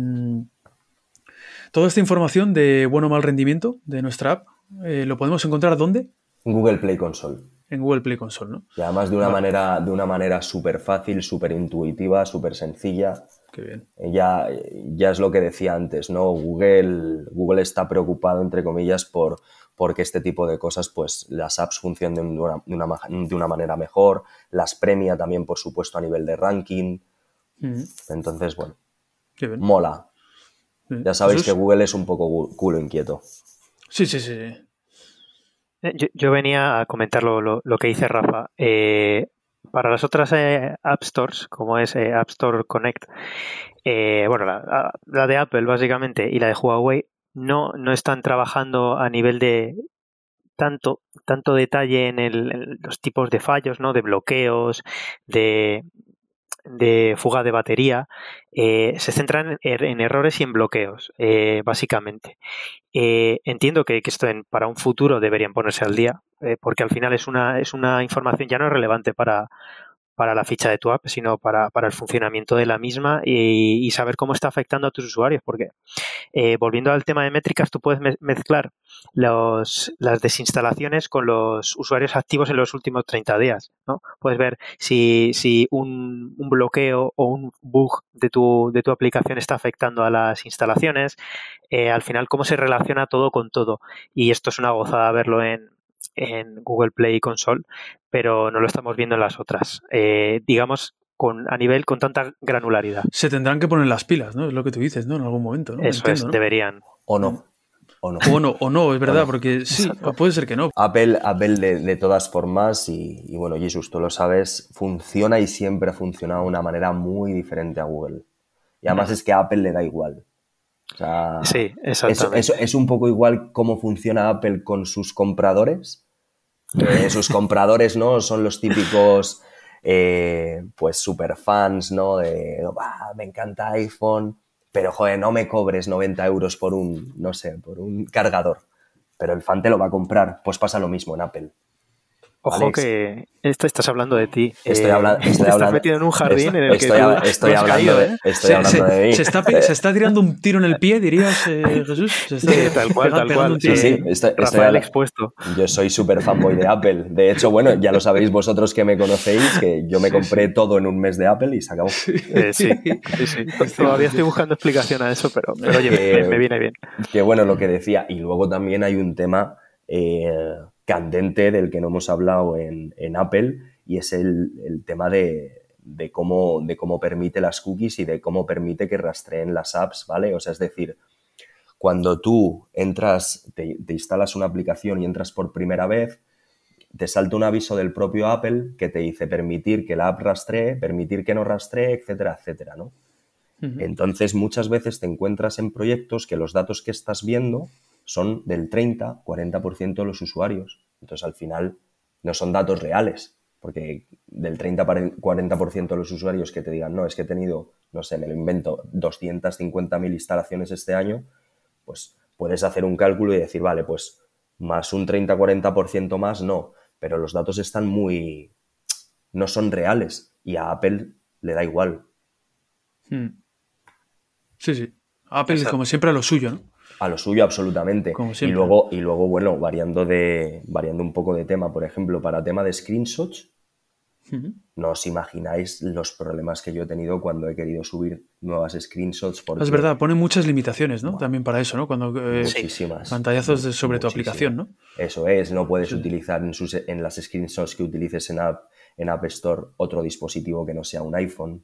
toda esta información de buen o mal rendimiento de nuestra app, eh, ¿lo podemos encontrar dónde? En Google Play Console. En Google Play Console, ¿no? Y además de una vale. manera, de una manera súper fácil, súper intuitiva, súper sencilla. Qué bien. Ya, ya es lo que decía antes, ¿no? Google, Google está preocupado, entre comillas, por porque este tipo de cosas, pues las apps funcionan de una, de una, de una manera mejor, las premia también, por supuesto, a nivel de ranking. Mm. Entonces, bueno, Qué bien. mola. Mm. Ya sabéis ¿Jesús? que Google es un poco culo inquieto. Sí, sí, sí. Yo, yo venía a comentar lo, lo, lo que dice Rafa. Eh... Para las otras eh, App Stores, como es eh, App Store Connect, eh, bueno, la, la de Apple básicamente y la de Huawei no, no están trabajando a nivel de tanto, tanto detalle en, el, en los tipos de fallos, ¿no? De bloqueos, de, de fuga de batería. Eh, se centran en, en errores y en bloqueos, eh, básicamente. Eh, entiendo que, que esto en, para un futuro deberían ponerse al día, eh, porque al final es una, es una información ya no relevante para, para la ficha de tu app, sino para, para el funcionamiento de la misma y, y saber cómo está afectando a tus usuarios, porque eh, volviendo al tema de métricas, tú puedes me- mezclar los, las desinstalaciones con los usuarios activos en los últimos treinta días, ¿no? Puedes ver si, si un, un bloqueo o un bug de tu, de tu aplicación está afectando a las instalaciones, eh, al final cómo se relaciona todo con todo, y esto es una gozada verlo en en Google Play Console, pero no lo estamos viendo en las otras, eh, digamos, con a nivel con tanta granularidad. Se tendrán que poner las pilas, ¿no? Es lo que tú dices, ¿no? En algún momento, ¿no? Eso Entiendo, es, ¿no? deberían. O no. O no. O no, o no es verdad, no. porque sí, Exacto. puede ser que no. Apple, Apple de, de todas formas, y, y bueno, Jesús, tú lo sabes, funciona y siempre ha funcionado de una manera muy diferente a Google. Y además mm. es que a Apple le da igual. O sea, sí, exactamente. Es, es, es un poco igual cómo funciona Apple con sus compradores. Eh, sus compradores, ¿no? Son los típicos eh, pues superfans, ¿no? De bah, me encanta iPhone, pero joder, no me cobres noventa euros por un, no sé, por un cargador. Pero el fan te lo va a comprar. Pues pasa lo mismo en Apple. Ojo, Alex, que esto estás hablando de ti. Estoy hablando, estoy hablando, estás metido en un jardín estoy, en el que estoy, tú, estoy tú has hablando, caído, de, ¿eh? estoy se, hablando se, de mí. Se está, se está tirando un tiro en el pie, dirías, eh, Jesús. Se está, sí, tal cual, tal cual. Sí, sí, estoy, Rafael estoy, expuesto. Yo soy súper fanboy de Apple. De hecho, bueno, ya lo sabéis vosotros que me conocéis, que yo me sí, compré sí. todo en un mes de Apple y se acabó. Eh, sí, sí, sí. Pues todavía estoy buscando explicación a eso, pero, pero oye, eh, me, me viene bien. Que bueno, lo que decía. Y luego también hay un tema... Eh, candente del que no hemos hablado en, en Apple, y es el, el tema de, de, cómo, de cómo permite las cookies y de cómo permite que rastreen las apps, ¿vale? O sea, es decir, cuando tú entras, te, te instalas una aplicación y entras por primera vez, te salta un aviso del propio Apple que te dice permitir que la app rastree, permitir que no rastree, etcétera, etcétera, ¿no? Uh-huh. Entonces, muchas veces te encuentras en proyectos que los datos que estás viendo son del treinta a cuarenta por ciento de los usuarios. Entonces, al final, no son datos reales, porque del treinta a cuarenta por ciento de los usuarios que te digan, no, es que he tenido, no sé, me lo invento, doscientas cincuenta mil instalaciones este año, pues puedes hacer un cálculo y decir, vale, pues más un treinta a cuarenta por ciento más, no. Pero los datos están muy... no son reales y a Apple le da igual. Sí, sí. Apple, exacto, como siempre, a lo suyo, ¿no? A lo suyo, absolutamente. Como siempre. Y luego, y luego bueno, variando, de, variando un poco de tema, por ejemplo, para tema de screenshots, uh-huh, no os imagináis los problemas que yo he tenido cuando he querido subir nuevas screenshots. Porque... es verdad, ponen muchas limitaciones, ¿no? Wow. También para eso, ¿no? Cuando, eh, muchísimas. Pantallazos de, sobre muchísimas. Tu aplicación, ¿no? Eso es, no puedes sí. utilizar en, sus, en las screenshots que utilices en App, en App Store otro dispositivo que no sea un iPhone.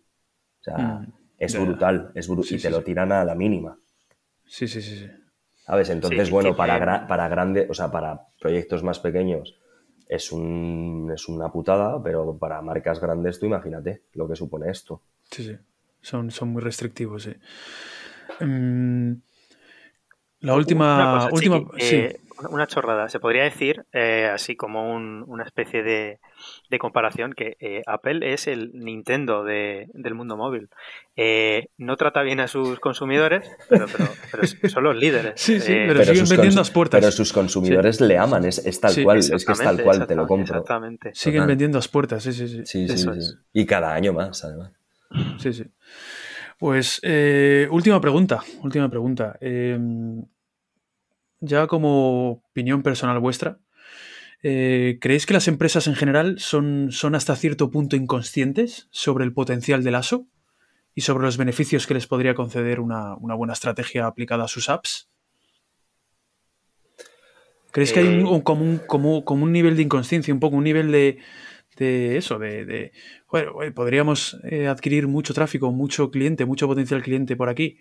O sea, mm, es brutal, es brutal sí, y te sí, lo tiran sí. a la mínima. Sí, sí, sí, sí. ¿Sabes? Entonces, sí, bueno, sí, para, gra- para grandes, o sea, para proyectos más pequeños es un es una putada, pero para marcas grandes, tú imagínate lo que supone esto. Sí, sí. Son, son muy restrictivos, sí. Um, la última... Una, cosa, última Chiqui, sí. eh, una chorrada. Se podría decir, eh, así como un, una especie de, de comparación, que eh, Apple es el Nintendo de, del mundo móvil. Eh, no trata bien a sus consumidores, pero, pero, pero son los líderes. Sí, sí, eh, pero, pero siguen vendiendo cons- a puertas. Pero sus consumidores sí. le aman, es, es tal sí, cual, es que es tal cual, te lo compro. Exactamente. Siguen Total. vendiendo a puertas, sí, sí, sí. sí, sí, sí. Y cada año más, además. Sí, sí. Pues, eh, última pregunta, última pregunta. Eh, ya como opinión personal vuestra, eh, ¿creéis que las empresas en general son, son hasta cierto punto inconscientes sobre el potencial del A S O y sobre los beneficios que les podría conceder una, una buena estrategia aplicada a sus apps? ¿Creéis eh... que hay un, como, un, como, como un nivel de inconsciencia, un poco un nivel de... de eso, de, de bueno, podríamos eh, adquirir mucho tráfico, mucho cliente, mucho potencial cliente por aquí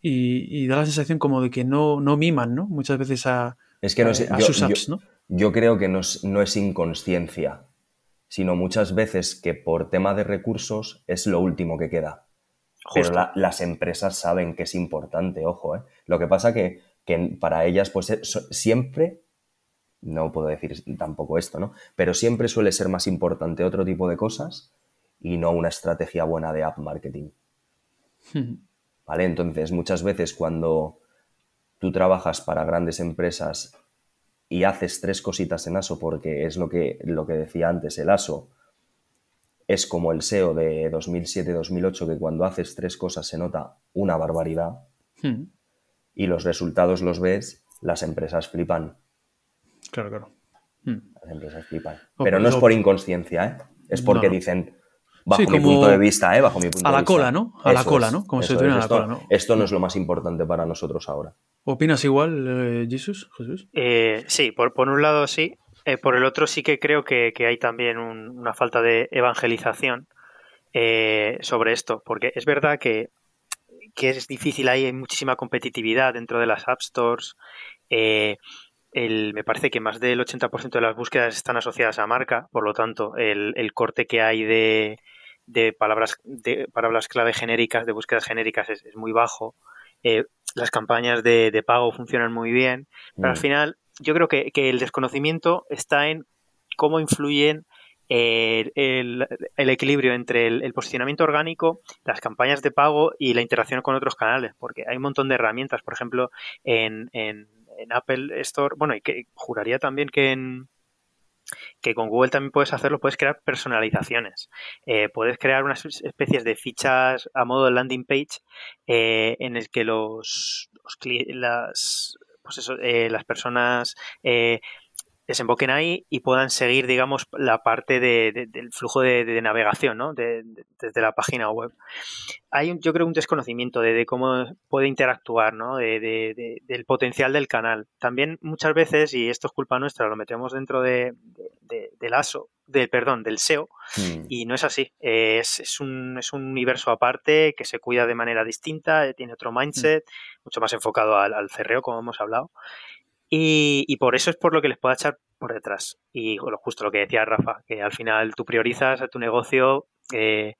y, y da la sensación como de que no, no miman, ¿no? Muchas veces a, es que no sé, a, a yo, sus apps, yo, ¿no? Yo creo que no es, no es inconsciencia, sino muchas veces que por tema de recursos es lo último que queda. Justo. Pero la, las empresas saben que es importante, ojo, ¿eh? Lo que pasa que, que para ellas pues siempre... no puedo decir tampoco esto, ¿no? Pero siempre suele ser más importante otro tipo de cosas y no una estrategia buena de app marketing. ¿Vale? Entonces, muchas veces cuando tú trabajas para grandes empresas y haces tres cositas en A S O, porque es lo que, lo que decía antes, el A S O es como el S E O de dos mil siete a dos mil ocho, que cuando haces tres cosas se nota una barbaridad hmm. y los resultados los ves, las empresas flipan. Claro, claro. Las empresas flipan. Pero no es por inconsciencia, ¿eh? Es porque no, no. dicen, bajo sí, mi punto de vista, ¿eh? Bajo mi punto a la de cola, vista. ¿no? A eso la cola, es, ¿no? Como se es, a la esto, cola, ¿no? Esto no es lo más importante para nosotros ahora. ¿Opinas igual, eh, Jesús? Jesús? Eh, sí, por, por un lado sí. Eh, por el otro sí que creo que, que hay también un, una falta de evangelización eh, sobre esto. Porque es verdad que, que es difícil, hay muchísima competitividad dentro de las App Stores. Eh, El, me parece que más del ochenta por ciento de las búsquedas están asociadas a marca, por lo tanto, el, el corte que hay de, de, palabras, de palabras clave genéricas, de búsquedas genéricas, es, es muy bajo. Eh, las campañas de, de pago funcionan muy bien, pero mm. al final yo creo que, que el desconocimiento está en cómo influyen el, el, el equilibrio entre el, el posicionamiento orgánico, las campañas de pago y la interacción con otros canales, porque hay un montón de herramientas, por ejemplo, en... en en Apple Store, bueno, y que juraría también que en que con Google también puedes hacerlo, puedes crear personalizaciones, eh, puedes crear unas especies de fichas a modo de landing page eh, en el que los, los las pues eso, eh, las personas eh, desemboquen ahí y puedan seguir, digamos, la parte de, de, del flujo de, de navegación, ¿no? De, de, desde la página web. Hay, un, yo creo, un desconocimiento de, de cómo puede interactuar, ¿no? De, de, de, del potencial del canal. También muchas veces, y esto es culpa nuestra, lo metemos dentro de, de, de, del A S O, del perdón, del S E O, mm. y no es así. Eh, es, es, un, es un universo aparte que se cuida de manera distinta, eh, tiene otro mindset, mm. mucho más enfocado al, al C R O, como hemos hablado. Y, y por eso es por lo que les puedo echar por detrás. Y bueno, justo lo que decía Rafa, que al final tú priorizas a tu negocio eh,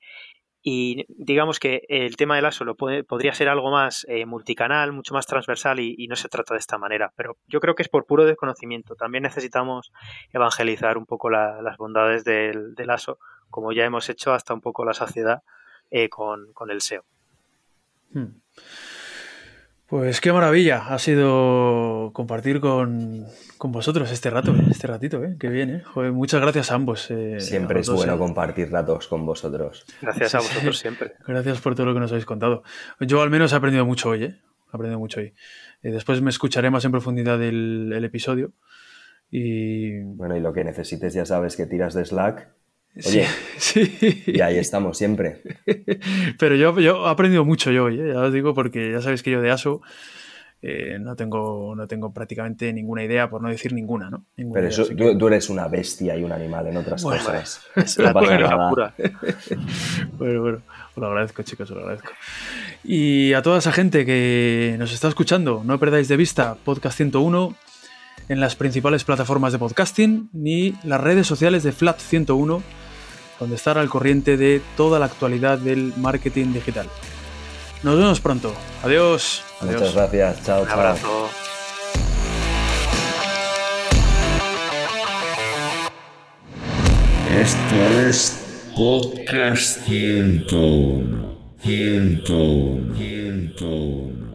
y digamos que el tema del A S O lo puede, podría ser algo más eh, multicanal, mucho más transversal y, y no se trata de esta manera. Pero yo creo que es por puro desconocimiento. También necesitamos evangelizar un poco la, las bondades del, del A S O, como ya hemos hecho hasta un poco la saciedad eh, con, con el S E O. Hmm. Pues qué maravilla ha sido compartir con, con vosotros este rato, este ratito, ¿eh? Qué bien, ¿eh? Joder, muchas gracias a ambos. Eh, siempre a es bueno compartir ratos con vosotros. Gracias a vosotros siempre. Gracias por todo lo que nos habéis contado. Yo al menos he aprendido mucho hoy, ¿eh? He aprendido mucho hoy. Eh, después me escucharé más en profundidad el, el episodio. Y... Bueno, y lo que necesites ya sabes que tiras de Slack. Oye, sí, sí. Y ahí estamos siempre. Pero yo, yo he aprendido mucho yo hoy, ¿eh? Ya os digo, porque ya sabéis que yo de A S O eh, no tengo no tengo prácticamente ninguna idea, por no decir ninguna, ¿no? Ninguna Pero idea, eso, tú, que... tú eres una bestia y un animal en otras bueno, cosas. Es la técnica pura. Bueno, bueno, os lo agradezco, chicos, os lo agradezco. Y a toda esa gente que nos está escuchando, no perdáis de vista Podcast ciento uno en las principales plataformas de podcasting ni las redes sociales de Flat ciento uno, donde estar al corriente de toda la actualidad del marketing digital. Nos vemos pronto. Adiós. Muchas Adiós. gracias. Chao, Un abrazo. Chao. Esto es Podcast ciento uno. ciento uno. ciento uno.